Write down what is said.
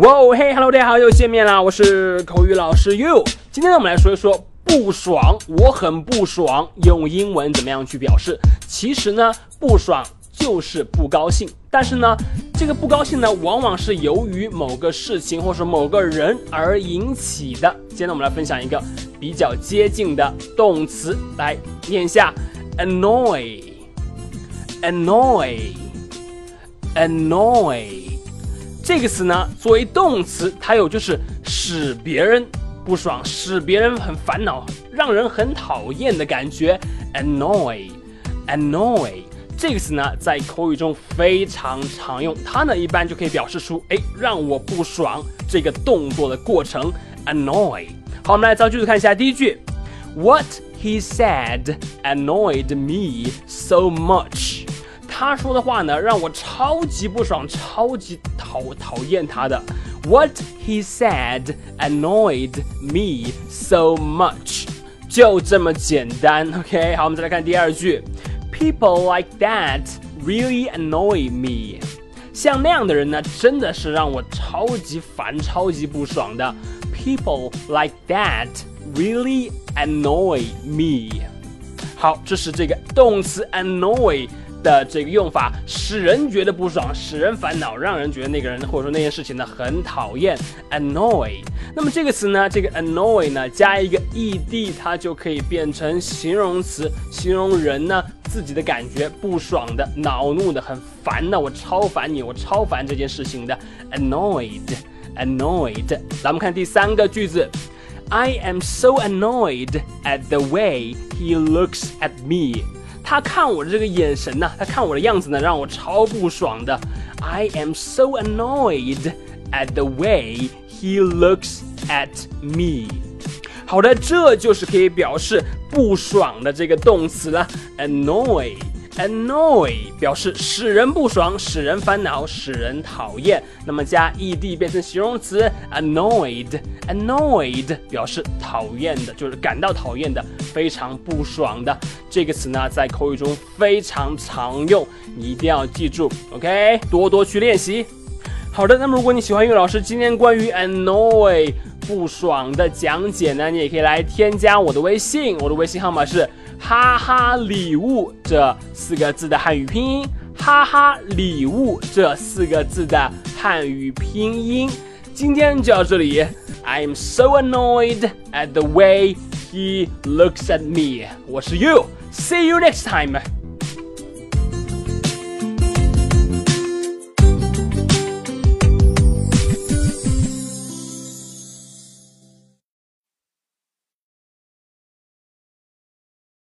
哇哦嘿 ，Hello， 大家好，又见面啦！我是口语老师 You。今天呢，我们来说一说不爽，我很不爽，用英文怎么样去表示？其实呢，不爽就是不高兴，但是呢，这个不高兴呢，往往是由于某个事情或是某个人而引起的。今天呢，我们来分享一个比较接近的动词，来念一下 annoy。这个词呢，作为动词，它有就是使别人不爽、使别人很烦恼、让人很讨厌的感觉。annoy 这个词呢，在口语中非常常用，它呢一般就可以表示出让我不爽这个动作的过程。annoy。好，我们来造句子看一下第一句 ，What he said annoyed me so much。他说的话呢，让我超级不爽，超级讨厌他的。What he said annoyed me so much， 就这么简单。OK， 好，我们再来看第二句。People like that really annoy me， 像那样的人呢，真的是让我超级烦、超级不爽的。People like that really annoy me。好，这是这个动词 annoy。的这个用法使人觉得不爽，使人烦恼，让人觉得那个人或者说那件事情呢很讨厌 ，annoy。那么这个词呢，这个 annoy 呢加一个 ed， 它就可以变成形容词，形容人呢自己的感觉不爽的、恼怒的、很烦的，我超烦你，我超烦这件事情的 ，annoyed。咱们看第三个句子 ，I am so annoyed at the way he looks at me。他看我的这个眼神呢，他看我的样子呢，让我超不爽的。I am so annoyed at the way he looks at me。好的，这就是可以表示不爽的这个动词了。Annoy 表示使人不爽、使人烦恼、使人讨厌。那么加 ed 变成形容词 annoyed 表示讨厌的，就是感到讨厌的、非常不爽的。这个词呢，在口语中非常常用，你一定要记住。OK， 多多去练习。好的，那么如果你喜欢英语老师今天关于 annoy 不爽的讲解呢，你也可以来添加我的微信，我的微信号码是。哈哈礼物这四个字的汉语拼音，哈哈礼物这四个字的汉语拼音。今天就到这里。I am so annoyed at the way he looks at me。我是 You，see you next time。